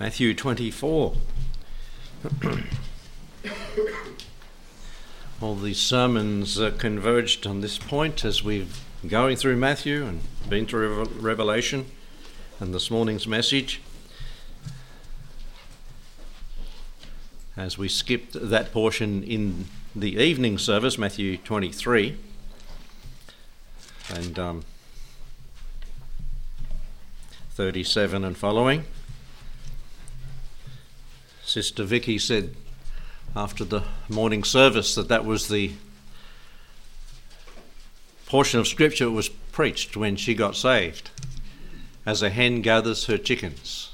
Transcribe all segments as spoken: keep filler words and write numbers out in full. Matthew twenty-four. All these sermons uh, converged on this point as we've been going through Matthew and been through Re- Revelation and this morning's message. As we skipped that portion in the evening service, Matthew twenty-three, and um, thirty-seven and following. Sister Vicky said after the morning service that that was the portion of scripture that was preached when she got saved, as a hen gathers her chickens.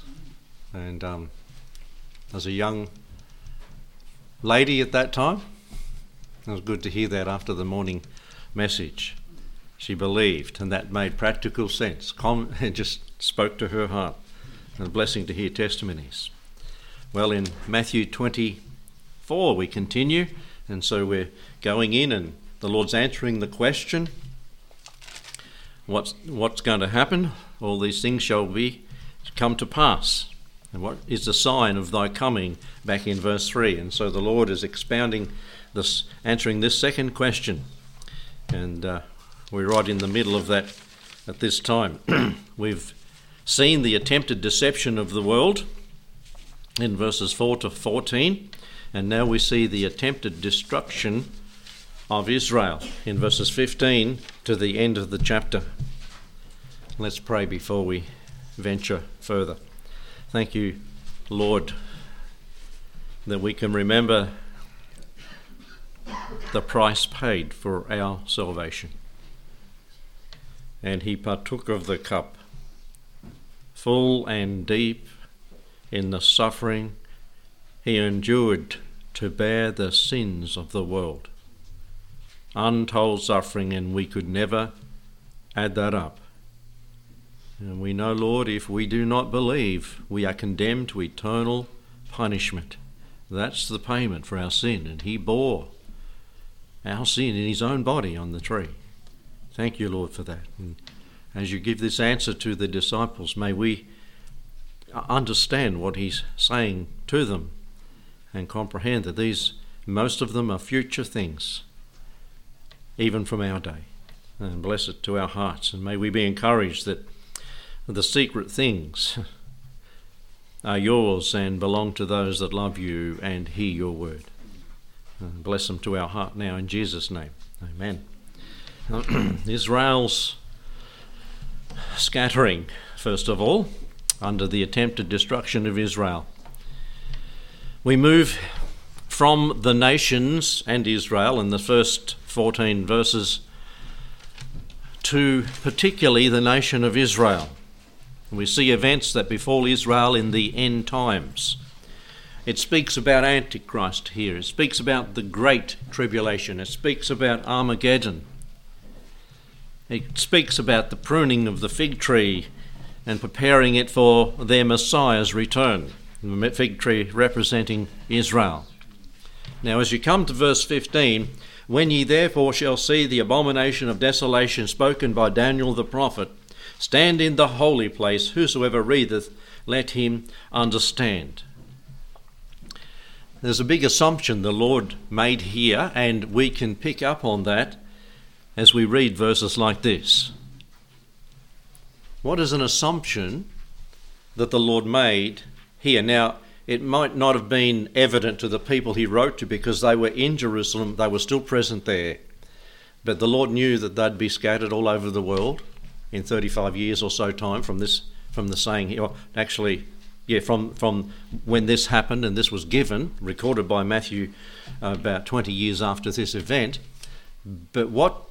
And um, as a young lady at that time, it was good to hear that after the morning message. She believed, and that made practical sense. Com- it just spoke to her heart, and a blessing to hear testimonies. Well, in Matthew twenty-four we continue, and so we're going in and the Lord's answering the question, what's, what's going to happen? All these things shall be come to pass. And what is the sign of thy coming, back in verse three. And so the Lord is expounding this, answering this second question. And uh, we're right in the middle of that at this time. We've seen the attempted deception of the world in verses four to fourteen, and now we see the attempted destruction of Israel in verses fifteen to the end of the chapter. Let's pray before we venture further. Thank you, Lord, that we can remember the price paid for our salvation. And he partook of the cup, full and deep, in the suffering he endured to bear the sins of the world. Untold suffering, and we could never add that up. And we know, Lord, if we do not believe, we are condemned to eternal punishment. That's the payment for our sin, and he bore our sin in his own body on the tree. Thank you, Lord, for that. And as you give this answer to the disciples, may we understand what he's saying to them and comprehend that these, most of them, are future things, even from our day. And bless it to our hearts, and may we be encouraged that the secret things are yours and belong to those that love you and hear your word. And bless them to our heart now, in Jesus' name. Amen. Israel's scattering, first of all, under the attempted destruction of Israel. We move from the nations and Israel in the first fourteen verses to particularly the nation of Israel. We see events that befall Israel in the end times. It speaks about Antichrist here. It speaks about the Great Tribulation. It speaks about Armageddon. It speaks about the pruning of the fig tree and preparing it for their Messiah's return, the fig tree representing Israel. Now, as you come to verse fifteen, when ye therefore shall see the abomination of desolation spoken by Daniel the prophet, stand in the holy place, whosoever readeth, let him understand. There's a big assumption the Lord made here, and we can pick up on that as we read verses like this. What is an assumption that the Lord made here? Now, it might not have been evident to the people he wrote to because they were in Jerusalem, they were still present there. But the Lord knew that they'd be scattered all over the world in thirty-five years or so time from this, from the saying here. Actually, yeah, from, from when this happened and this was given, recorded by Matthew uh, about twenty years after this event. But what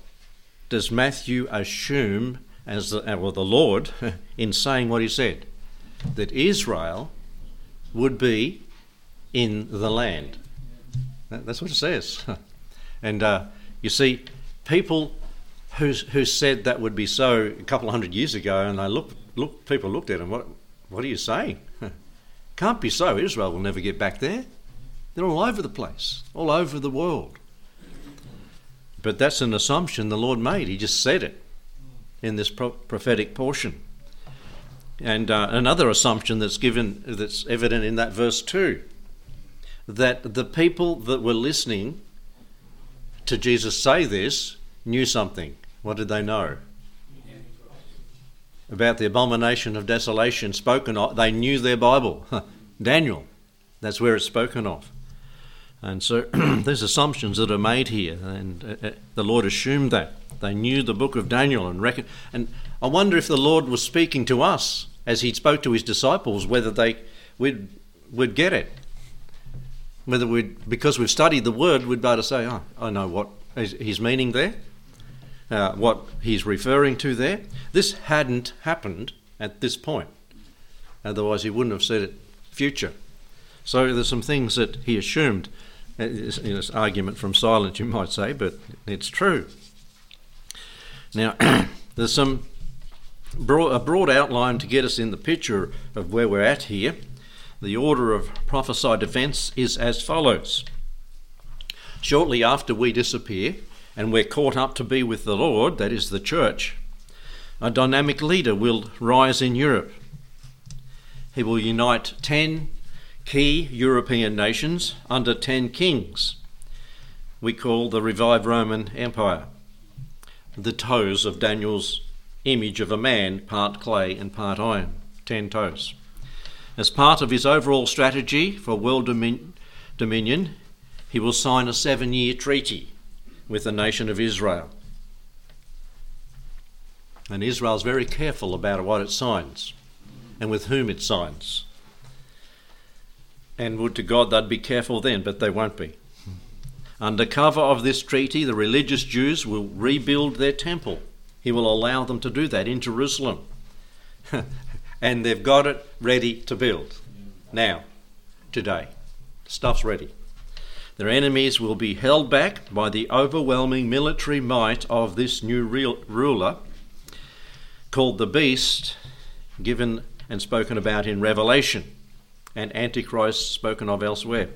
does Matthew assume as the, well, the Lord, in saying what he said, that Israel would be in the land? That's what it says. And uh, you see, people who who said that would be so a couple hundred years ago, and they look look people looked at him. What what are you saying? Can't be so. Israel will never get back there. They're all over the place, all over the world. But that's an assumption the Lord made. He just said it in this pro- prophetic portion. And uh, another assumption that's given, that's evident in that verse too, that the people that were listening to Jesus say this knew something. What did they know? About the abomination of desolation spoken of. They knew their Bible. Daniel, that's where it's spoken of. And so there's assumptions that are made here, and uh, the Lord assumed that. They knew the book of Daniel and reckon. And I wonder if the Lord was speaking to us as he spoke to his disciples, whether they we'd, we'd get it. Whether we'd, because we've studied the word, we'd be able to say, oh, I know what he's meaning there, uh, what he's referring to there. This hadn't happened at this point. Otherwise he wouldn't have said it future. So there's some things that he assumed in this argument from silence, you might say, but it's true. Now, there's some broad, a broad outline to get us in the picture of where we're at here. The order of prophesied events is as follows. Shortly after we disappear and we're caught up to be with the Lord, that is the church, a dynamic leader will rise in Europe. He will unite ten key European nations under ten kings we call the revived Roman Empire. The toes of Daniel's image of a man, part clay and part iron, ten toes. As part of his overall strategy for world domin- dominion, he will sign a seven-year treaty with the nation of Israel. And Israel's very careful about what it signs and with whom it signs. And would to God they'd be careful then, but they won't be. Under cover of this treaty, the religious Jews will rebuild their temple. He will allow them to do that in Jerusalem. And they've got it ready to build. Now, today. Stuff's ready. Their enemies will be held back by the overwhelming military might of this new real ruler called the Beast, given and spoken about in Revelation, and Antichrist spoken of elsewhere.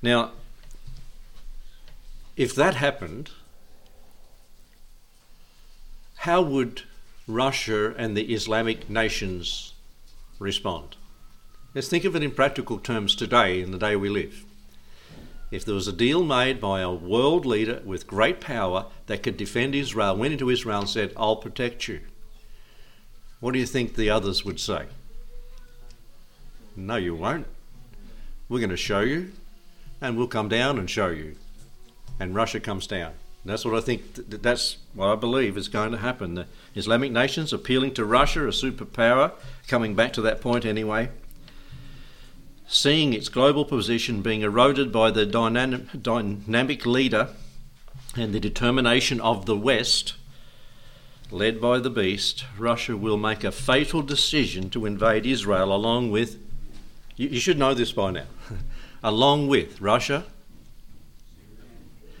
Now, if that happened, how would Russia and the Islamic nations respond? Let's think of it in practical terms today, in the day we live. If there was a deal made by a world leader with great power that could defend Israel, went into Israel and said, I'll protect you, what do you think the others would say? No, you won't. We're going to show you, and we'll come down and show you. And Russia comes down. That's what I think, th- that's what I believe is going to happen. The Islamic nations appealing to Russia, a superpower, coming back to that point anyway, seeing its global position being eroded by the dynam- dynamic leader and the determination of the West, led by the Beast, Russia will make a fatal decision to invade Israel along with, you, you should know this by now, along with Russia,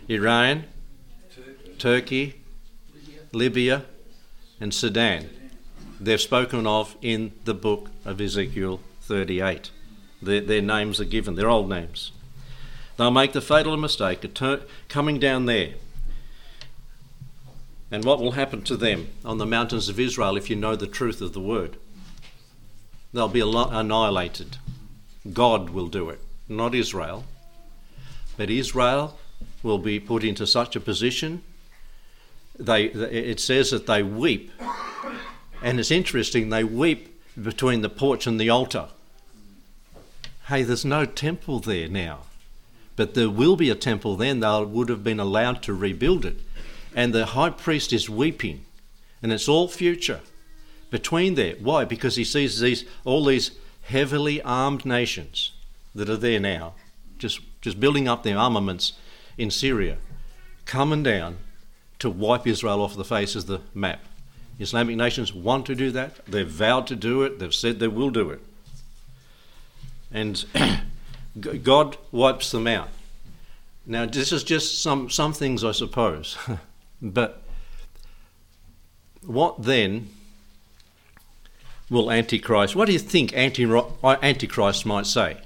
Iran, Turkey, Libya, and Sudan. They're spoken of in the book of Ezekiel thirty-eight. Their, their names are given, their old names. They'll make the fatal mistake of ter- coming down there. And what will happen to them on the mountains of Israel if you know the truth of the word? They'll be annihilated. God will do it, not Israel. But Israel will be put into such a position. They, it says that they weep, and it's interesting, they weep between the porch and the altar. Hey, there's no temple there now, but there will be a temple then. They would have been allowed to rebuild it, and the high priest is weeping, and it's all future between there. Why? Because he sees these all these heavily armed nations that are there now, just just building up their armaments in Syria, coming down to wipe Israel off the face of the map. Islamic nations want to do that. They've vowed to do it. They've said they will do it. And God wipes them out. Now, this is just some, some things, I suppose. But what then will Antichrist... What do you think anti- Antichrist might say?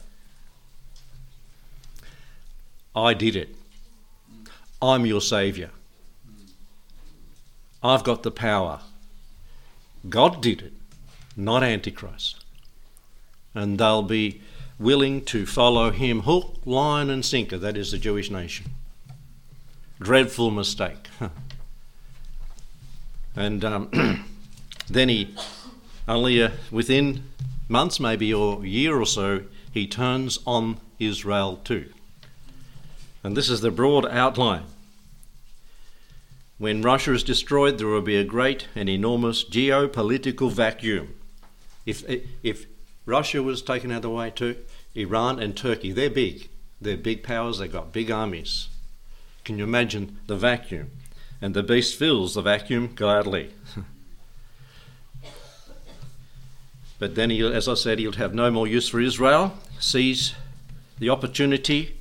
I did it. I'm your saviour. I've got the power. God did it. not Antichrist. And they'll be willing to follow him hook, line and sinker. That is the Jewish nation. Dreadful mistake. And um, then he, only uh, within months maybe or a year or so, he turns on Israel too. And this is the broad outline. When Russia is destroyed, there will be a great and enormous geopolitical vacuum. If if Russia was taken out of the way too, Iran and Turkey, they're big. They're big powers, they've got big armies. Can you imagine the vacuum? And the beast fills the vacuum gladly. But then, he, as I said, he'll have no more use for Israel. Seize the opportunity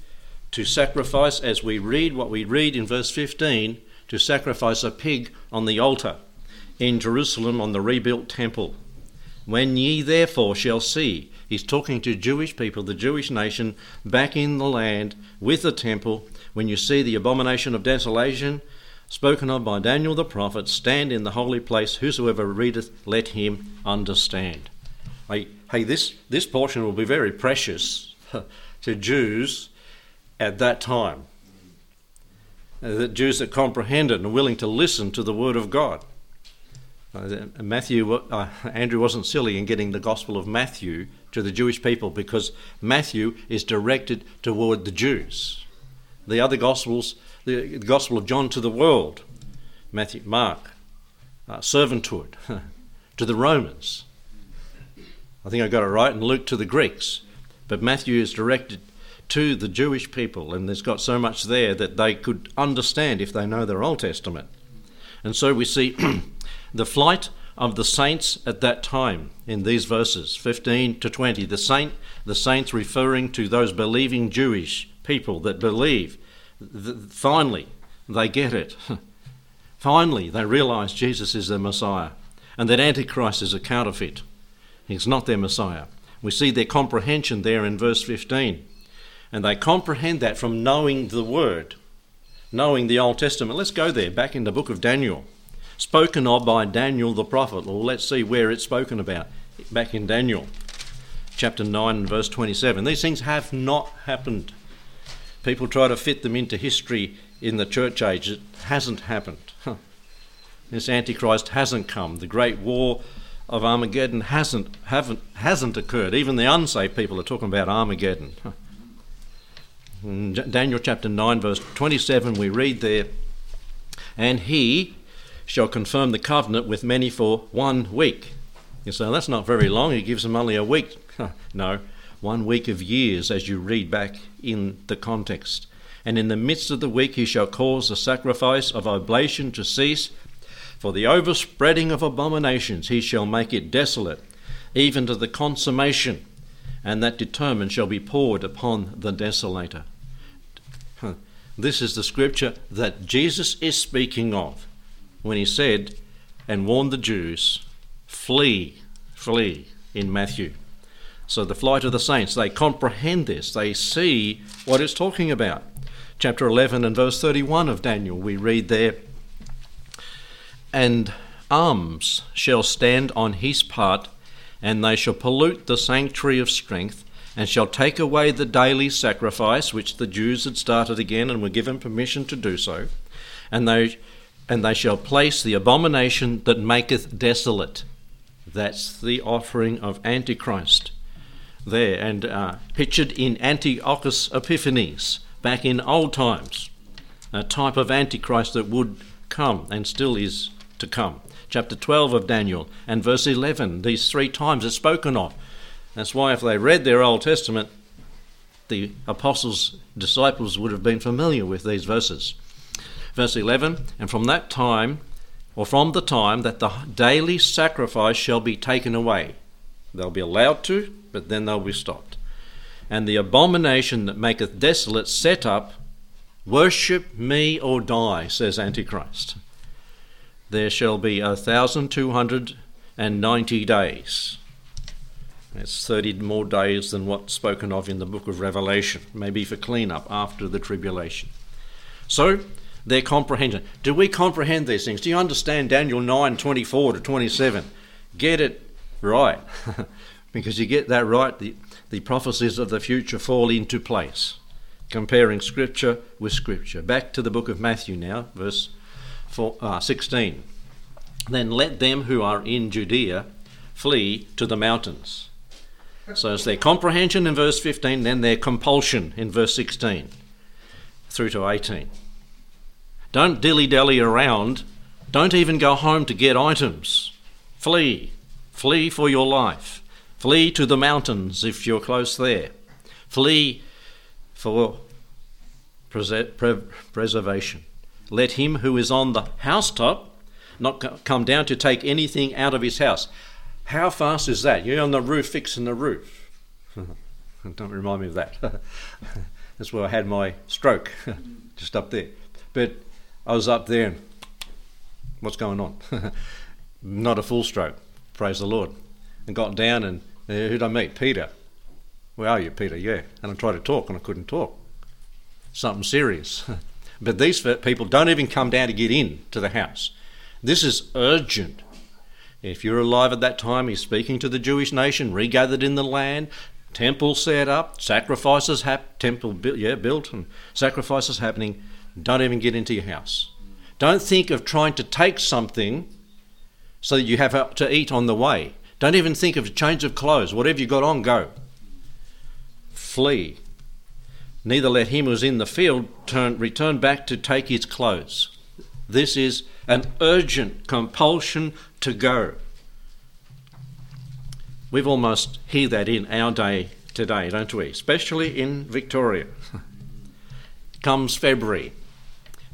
to sacrifice, as we read what we read in verse fifteen, to sacrifice a pig on the altar in Jerusalem on the rebuilt temple. When ye therefore shall see, he's talking to Jewish people, the Jewish nation, back in the land with the temple, when you see the abomination of desolation spoken of by Daniel the prophet, stand in the holy place, whosoever readeth, let him understand. Hey, hey this, this portion will be very precious to Jews at that time. The Jews that comprehend it and are willing to listen to the word of God. Uh, Matthew, uh, Andrew wasn't silly in getting the gospel of Matthew to the Jewish people, because Matthew is directed toward the Jews. The other gospels, the gospel of John to the world, Matthew, Mark, uh, servanthood, to the Romans. I think I got it right, and Luke to the Greeks. But Matthew is directed to the Jewish people, and there's got so much there that they could understand if they know their Old Testament. And so we see the flight of the saints at that time in these verses, fifteen to twenty. The saint, the saints referring to those believing Jewish people that believe. Finally, they get it. Finally, they realize Jesus is their Messiah, and that Antichrist is a counterfeit. He's not their Messiah. We see their comprehension there in verse fifteen. And they comprehend that from knowing the Word, knowing the Old Testament. Let's go there, back in the book of Daniel, spoken of by Daniel the prophet. Well, let's see where it's spoken about, back in Daniel, chapter nine and verse twenty-seven. These things have not happened. People try to fit them into history in the church age. It hasn't happened. Huh. This Antichrist hasn't come. The great war of Armageddon hasn't, haven't, hasn't occurred. Even the unsaved people are talking about Armageddon. Huh. In Daniel chapter nine verse twenty-seven we read there, and he shall confirm the covenant with many for one week. You say, that's not very long, he gives them only a week. No, one week of years, as you read back in the context. And in the midst of the week he shall cause the sacrifice of oblation to cease, for the overspreading of abominations he shall make it desolate, even to the consummation, and that determined shall be poured upon the desolator. Huh. This is the scripture that Jesus is speaking of when he said and warned the Jews, flee, flee, in Matthew. So the flight of the saints, they comprehend this, they see what it's talking about. Chapter eleven and verse thirty-one of Daniel, we read there, and arms shall stand on his part, and they shall pollute the sanctuary of strength, and shall take away the daily sacrifice, which the Jews had started again and were given permission to do so, and they and they shall place the abomination that maketh desolate. That's the offering of Antichrist there, and uh, pictured in Antiochus Epiphanes back in old times, a type of Antichrist that would come and still is to come. Chapter twelve of Daniel and verse eleven, these three times it's spoken of. That's why if they read their Old Testament, the apostles, disciples would have been familiar with these verses. Verse eleven, and from that time, or from the time that the daily sacrifice shall be taken away. They'll be allowed to, but then they'll be stopped. And the abomination that maketh desolate set up, worship me or die, says Antichrist. There shall be a thousand two hundred and ninety days. That's thirty more days than what's spoken of in the book of Revelation, maybe for cleanup after the tribulation. So, their comprehension. Do we comprehend these things? Do you understand Daniel nine twenty-four to twenty-seven? Get it right. Because you get that right, the, the prophecies of the future fall into place. Comparing Scripture with Scripture. Back to the book of Matthew now, verse four, uh, sixteen. Then let them who are in Judea flee to the mountains. So it's their comprehension in verse fifteen, then their compulsion in verse sixteen through to eighteen. Don't dilly-dally around. Don't even go home to get items. Flee. Flee for your life. Flee to the mountains if you're close there. Flee for pres- pre- preservation. Let him who is on the housetop not co- come down to take anything out of his house. How fast is that? You're on the roof fixing the roof. Don't remind me of that. That's where I had my stroke, just up there. But I was up there and what's going on? Not a full stroke, praise the Lord. And got down and uh, who did I meet? Peter. Where are you, Peter? Yeah. And I tried to talk and I couldn't talk. Something serious. But these people don't even come down to get in to the house. This is urgent. If you're alive at that time, he's speaking to the Jewish nation, regathered in the land, temple set up, sacrifices hap- temple bu- yeah, built, and sacrifices happening. Don't even get into your house. Don't think of trying to take something so that you have to eat on the way. Don't even think of a change of clothes. Whatever you got on, go. Flee. Neither let him who is in the field turn, return back to take his clothes. This is an urgent compulsion to go. We've almost hear that in our day today, don't we? Especially in Victoria. Comes February.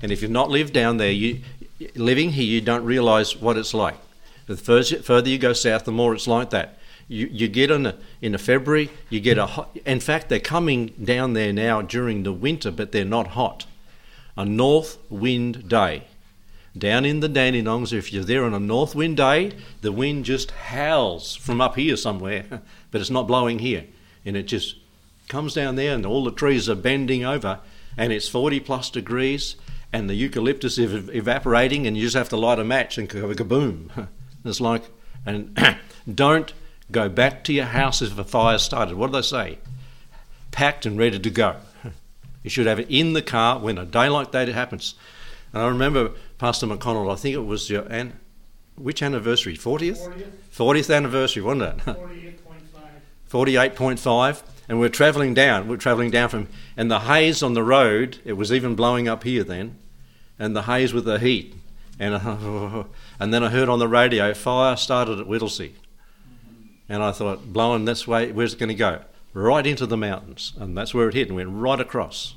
And if you've not lived down there, you, living here, you don't realise what it's like. The further you go south, the more it's like that. You you get in a, in a February, you get a hot... In fact, they're coming down there now during the winter, but they're not hot. A north wind day. Down in the Dandenongs, if you're there on a north wind day, the wind just howls from up here somewhere, but it's not blowing here. And it just comes down there and all the trees are bending over and it's forty plus degrees and the eucalyptus is evaporating and you just have to light a match and kaboom. It's like... and don't... Go back to your house if a fire started. What do they say? Packed and ready to go. You should have it in the car when a day like that happens. And I remember Pastor McConnell, I think it was your... An- which anniversary? fortieth? fortieth anniversary, wasn't it? forty-eight point five. forty-eight point five. And we're travelling down. We're travelling down from... And the haze on the road, it was even blowing up here then. And the haze with the heat. And, oh, and then I heard on the radio, fire started at Whittlesey. And I thought, blowing this way, where's it going to go? Right into the mountains. And that's where it hit and went right across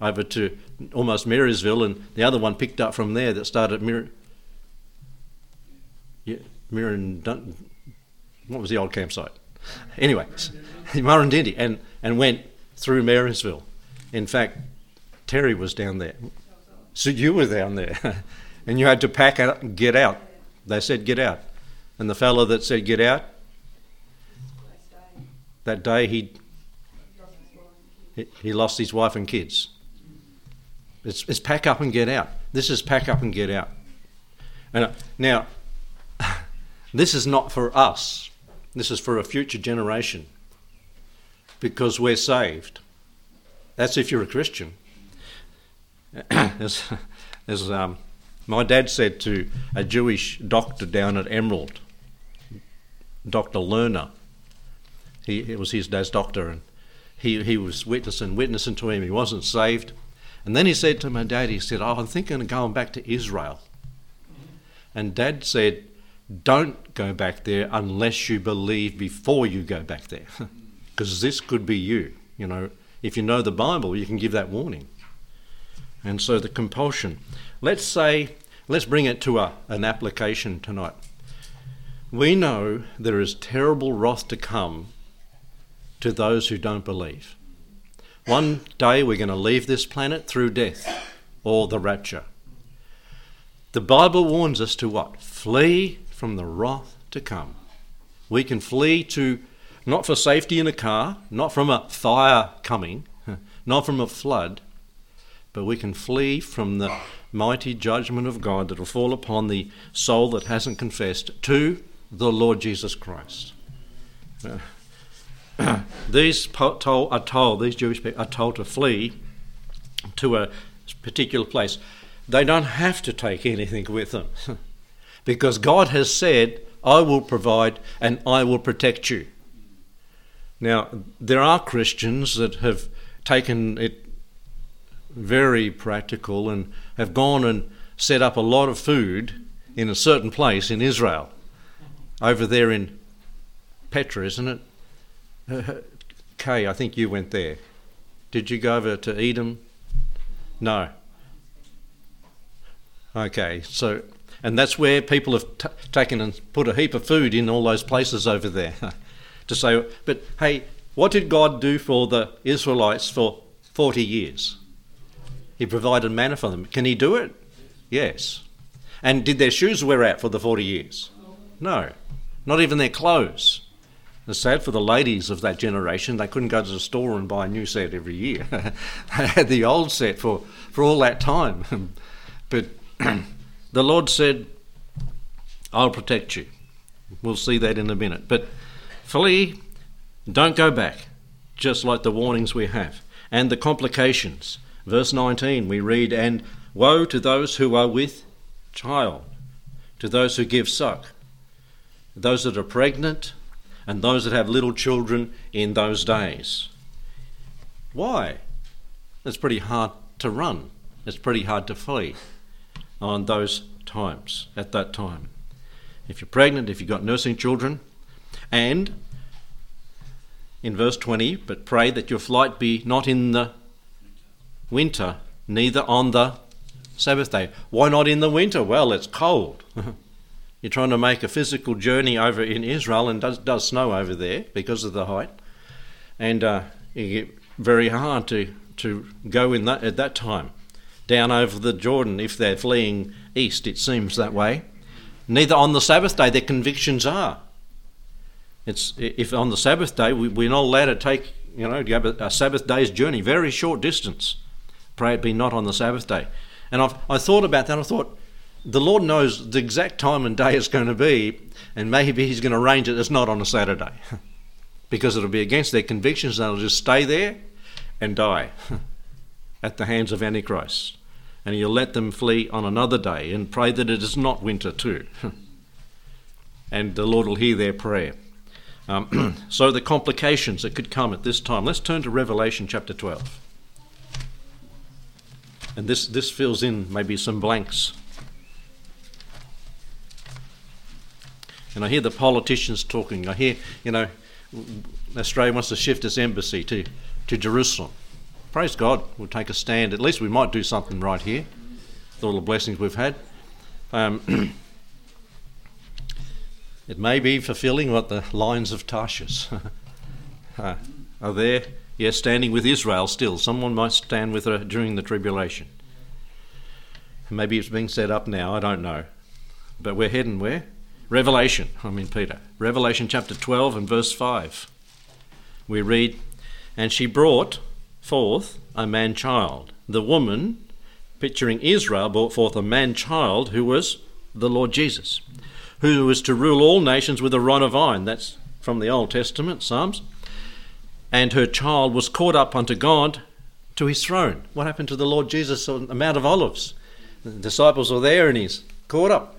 over to almost Marysville. And the other one picked up from there that started at Mir- yeah, Murrindindi. What was the old campsite? Anyway, Murrindindi and, and went through Marysville. In fact, Terry was down there. So you were down there. And you had to pack up and get out. They said get out. And the fellow that said get out, that day he he lost his wife and kids. It's, it's pack up and get out. This is pack up and get out. And now, this is not for us. This is for a future generation because we're saved. That's if you're a Christian. as as um, my dad said to a Jewish doctor down at Emerald, Doctor Lerner, He, it was his dad's doctor, and he, he was witnessing, witnessing to him. He wasn't saved. And then he said to my dad, he said, oh, I'm thinking of going back to Israel. And Dad said, don't go back there unless you believe before you go back there. Because this could be you. You know, if you know the Bible, you can give that warning. And so the compulsion. Let's say, let's bring it to a, an application tonight. We know there is terrible wrath to come to those who don't believe. One day we're going to leave this planet through death or the rapture. The Bible warns us to what? Flee from the wrath to come. We can flee to, not for safety in a car, not from a fire coming, not from a flood, but we can flee from the mighty judgment of God that will fall upon the soul that hasn't confessed to the Lord Jesus Christ. Uh, these po- told, are told, these Jewish people are told to flee to a particular place. They don't have to take anything with them because God has said, I will provide and I will protect you. Now, there are Christians that have taken it very practical and have gone and set up a lot of food in a certain place in Israel, over there in Petra, isn't it? Uh, Kay, I think you went there. Did you go over to Edom? No. Okay, so, and that's where people have t- taken and put a heap of food in all those places over there to say, but hey, what did God do for the Israelites for forty years? He provided manna for them. Can he do it? Yes. And did their shoes wear out for the forty years? No. Not even their clothes. It's sad for the ladies of that generation. They couldn't go to the store and buy a new set every year. They had the old set for, for all that time. But the Lord said, I'll protect you. We'll see that in a minute. But flee, don't go back, just like the warnings we have. And the complications. Verse nineteen, we read, and woe to those who are with child, to those who give suck, those that are pregnant, and those that have little children in those days. Why? It's pretty hard to run. It's pretty hard to flee on those times, at that time. If you're pregnant, if you've got nursing children. And in verse twenty, but pray that your flight be not in the winter, neither on the Sabbath day. Why not in the winter? Well, it's cold. You're trying to make a physical journey over in Israel, and does does snow over there because of the height, and uh, you get very hard to, to go in that at that time down over the Jordan if they're fleeing east. It seems that way. Neither on the Sabbath day, their convictions are. It's if on the Sabbath day we, we're not allowed to take you know a Sabbath day's journey, very short distance. Pray it be not on the Sabbath day. And I've I thought about that. I thought. The Lord knows the exact time and day it's going to be, and maybe he's going to arrange it as not on a Saturday because it'll be against their convictions. They'll just stay there and die at the hands of Antichrist, and he'll let them flee on another day and pray that it is not winter too. And the Lord will hear their prayer. Um, so the complications that could come at this time. Let's turn to Revelation chapter twelve. And this, this fills in maybe some blanks. And I hear the politicians talking. I hear, you know, Australia wants to shift its embassy to, to Jerusalem. Praise God, we'll take a stand. At least we might do something right here with all the blessings we've had. Um, it may be fulfilling what the lions of Tarshish uh, are there. Yes, standing with Israel still. Someone might stand with her during the tribulation. Maybe it's being set up now, I don't know. But we're heading where? Revelation, I mean Peter, Revelation chapter twelve and verse five. We read, and she brought forth a man-child. The woman, picturing Israel, brought forth a man-child who was the Lord Jesus, who was to rule all nations with a rod of iron. That's from the Old Testament, Psalms. And her child was caught up unto God to his throne. What happened to the Lord Jesus on the Mount of Olives? The disciples were there and he's caught up.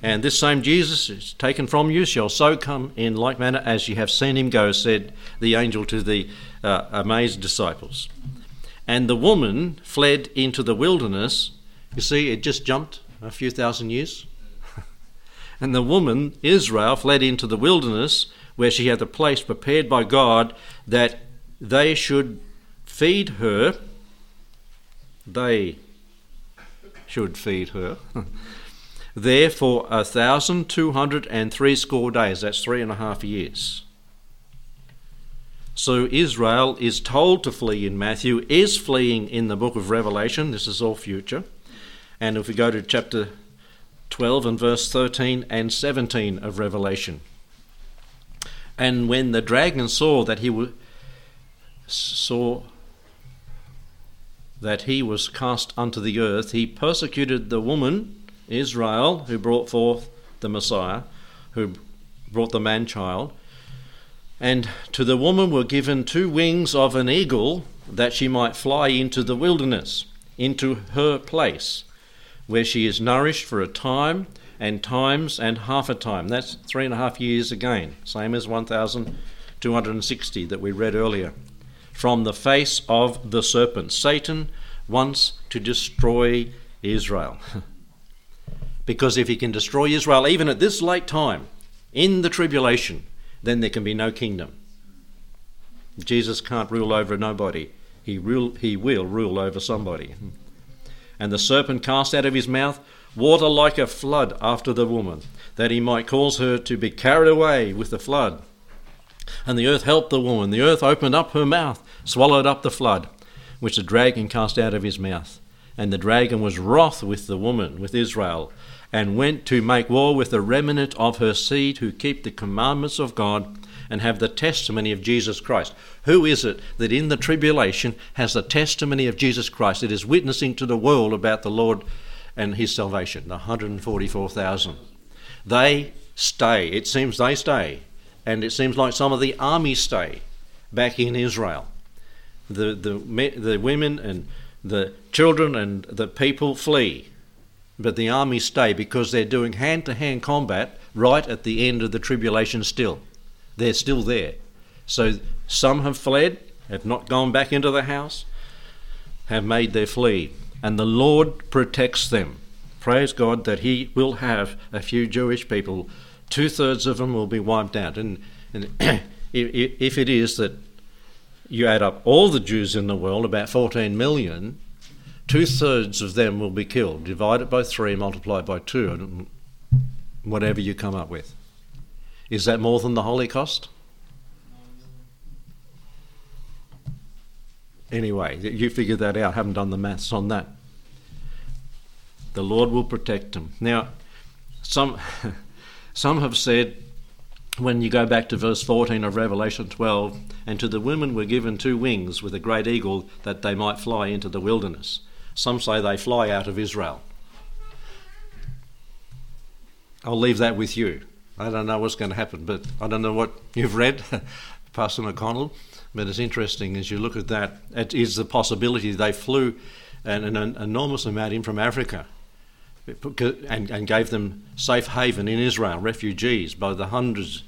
And this same Jesus is taken from you, shall so come in like manner as ye have seen him go, said the angel to the uh, amazed disciples. And the woman fled into the wilderness. You see, it just jumped a few thousand years. And the woman, Israel, fled into the wilderness where she had the place prepared by God that they should feed her. They should feed her. There for a thousand two hundred and threescore days. That's three and a half years. So Israel is told to flee in Matthew, is fleeing in the book of Revelation. This is all future. And if we go to chapter twelve and verse thirteen and seventeen of Revelation. And when the dragon saw that he was saw that he was cast unto the earth, he persecuted the woman Israel, who brought forth the Messiah, who brought the man-child. And to the woman were given two wings of an eagle, that she might fly into the wilderness, into her place, where she is nourished for a time and times and half a time. That's three and a half years again, same as one thousand two hundred sixty that we read earlier. From the face of the serpent. Satan wants to destroy Israel. Because if he can destroy Israel, even at this late time, in the tribulation, then there can be no kingdom. Jesus can't rule over nobody. He, rule, he will rule over somebody. And the serpent cast out of his mouth water like a flood after the woman, that he might cause her to be carried away with the flood. And the earth helped the woman. The earth opened up her mouth, swallowed up the flood, which the dragon cast out of his mouth. And the dragon was wroth with the woman, with Israel, and went to make war with the remnant of her seed, who keep the commandments of God and have the testimony of Jesus Christ. Who is it that in the tribulation has the testimony of Jesus Christ? It is witnessing to the world about the Lord and his salvation, the one hundred forty-four thousand. They stay. It seems they stay. And it seems like some of the army stay back in Israel. The, the, the women and the children and the people flee. But the army stay because they're doing hand-to-hand combat right at the end of the tribulation still. They're still there. So some have fled, have not gone back into the house, have made their flee. And the Lord protects them. Praise God that he will have a few Jewish people. Two-thirds of them will be wiped out. And, and if it is that you add up all the Jews in the world, about fourteen million, two-thirds of them will be killed. Divide it by three, multiply it by two, and whatever you come up with. Is that more than the Holocaust? Anyway, you figure that out. I haven't done the maths on that. The Lord will protect them. Now, some some have said, when you go back to verse fourteen of Revelation twelve, and to the women were given two wings with a great eagle, that they might fly into the wilderness. Some say they fly out of Israel. I'll leave that with you. I don't know what's going to happen, but I don't know what you've read, Pastor McConnell, but it's interesting as you look at that. It is the possibility they flew an, an enormous amount in from Africa and, and gave them safe haven in Israel, refugees by the hundreds,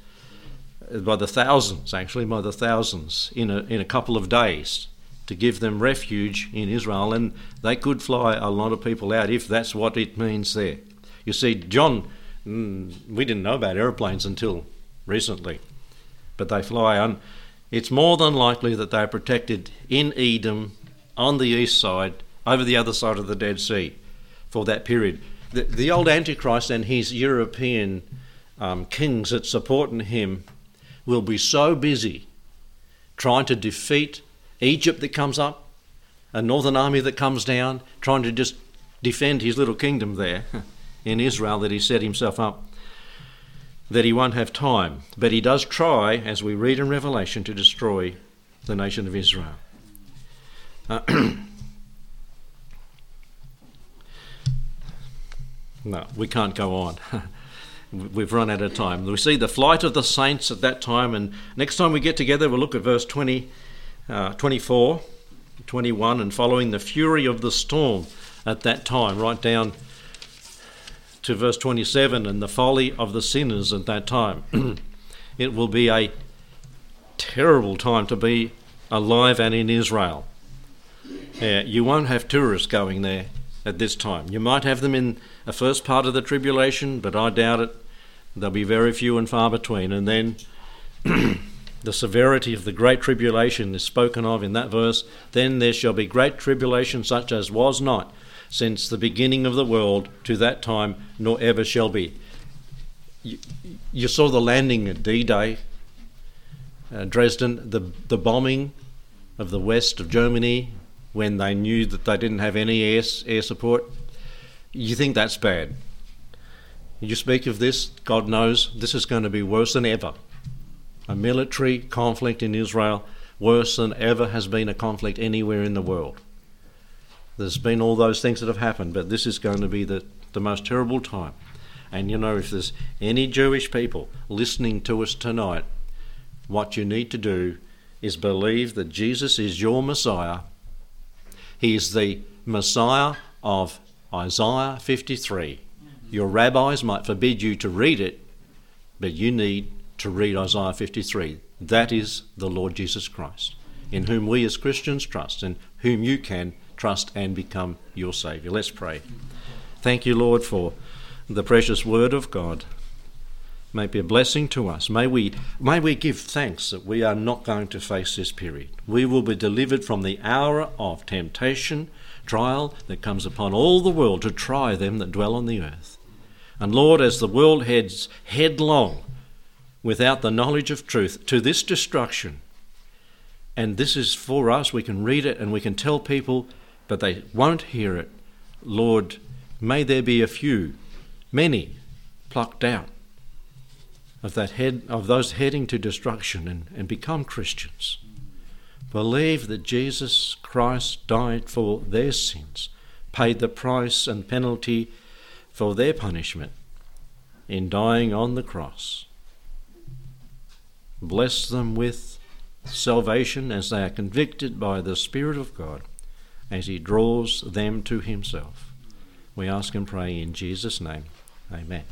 by the thousands, actually, by the thousands in a, in a couple of days to give them refuge in Israel. And they could fly a lot of people out if that's what it means there. You see, John... Mm, we didn't know about airplanes until recently, but they fly on. It's more than likely that they're protected in Edom, on the east side, over the other side of the Dead Sea for that period. The, the old Antichrist and his European um, kings that's supporting him will be so busy trying to defeat Egypt that comes up, a northern army that comes down, trying to just defend his little kingdom there. In Israel that he set himself up, that he won't have time. But he does try, as we read in Revelation, to destroy the nation of Israel. Uh, no, we can't go on. We've run out of time. We see the flight of the saints at that time, and next time we get together we'll look at verse twenty, uh, twenty-four, twenty-one, and following the fury of the storm at that time, right down to verse twenty-seven, and the folly of the sinners at that time. It will be a terrible time to be alive and in Israel. Yeah, you won't have tourists going there at this time. You might have them in the first part of the tribulation, but I doubt it. There'll be very few and far between. And then the severity of the great tribulation is spoken of in that verse. Then there shall be great tribulation such as was not since the beginning of the world to that time, nor ever shall be. You, you saw the landing at D-Day, uh, Dresden, the, the bombing of the west of Germany when they knew that they didn't have any air, air support. You think that's bad. You speak of this, God knows this is going to be worse than ever. A military conflict in Israel, worse than ever has been a conflict anywhere in the world. There's been all those things that have happened, but this is going to be the, the most terrible time. And you know, if there's any Jewish people listening to us tonight, what you need to do is believe that Jesus is your Messiah. He is the Messiah of Isaiah fifty-three. Your rabbis might forbid you to read it, but you need to read Isaiah fifty-three. That is the Lord Jesus Christ, in whom we as Christians trust, and whom you can trust and become your Saviour. Let's pray. Thank you, Lord, for the precious Word of God. May it be a blessing to us. May we, may we give thanks that we are not going to face this period. We will be delivered from the hour of temptation, trial that comes upon all the world to try them that dwell on the earth. And Lord, as the world heads headlong without the knowledge of truth to this destruction, and this is for us, we can read it and we can tell people, but they won't hear it. Lord, may there be a few, many, plucked out of that head, of those heading to destruction, and, and become Christians. Believe that Jesus Christ died for their sins, paid the price and penalty for their punishment in dying on the cross. Bless them with salvation as they are convicted by the Spirit of God, as He draws them to Himself. We ask and pray in Jesus' name. Amen.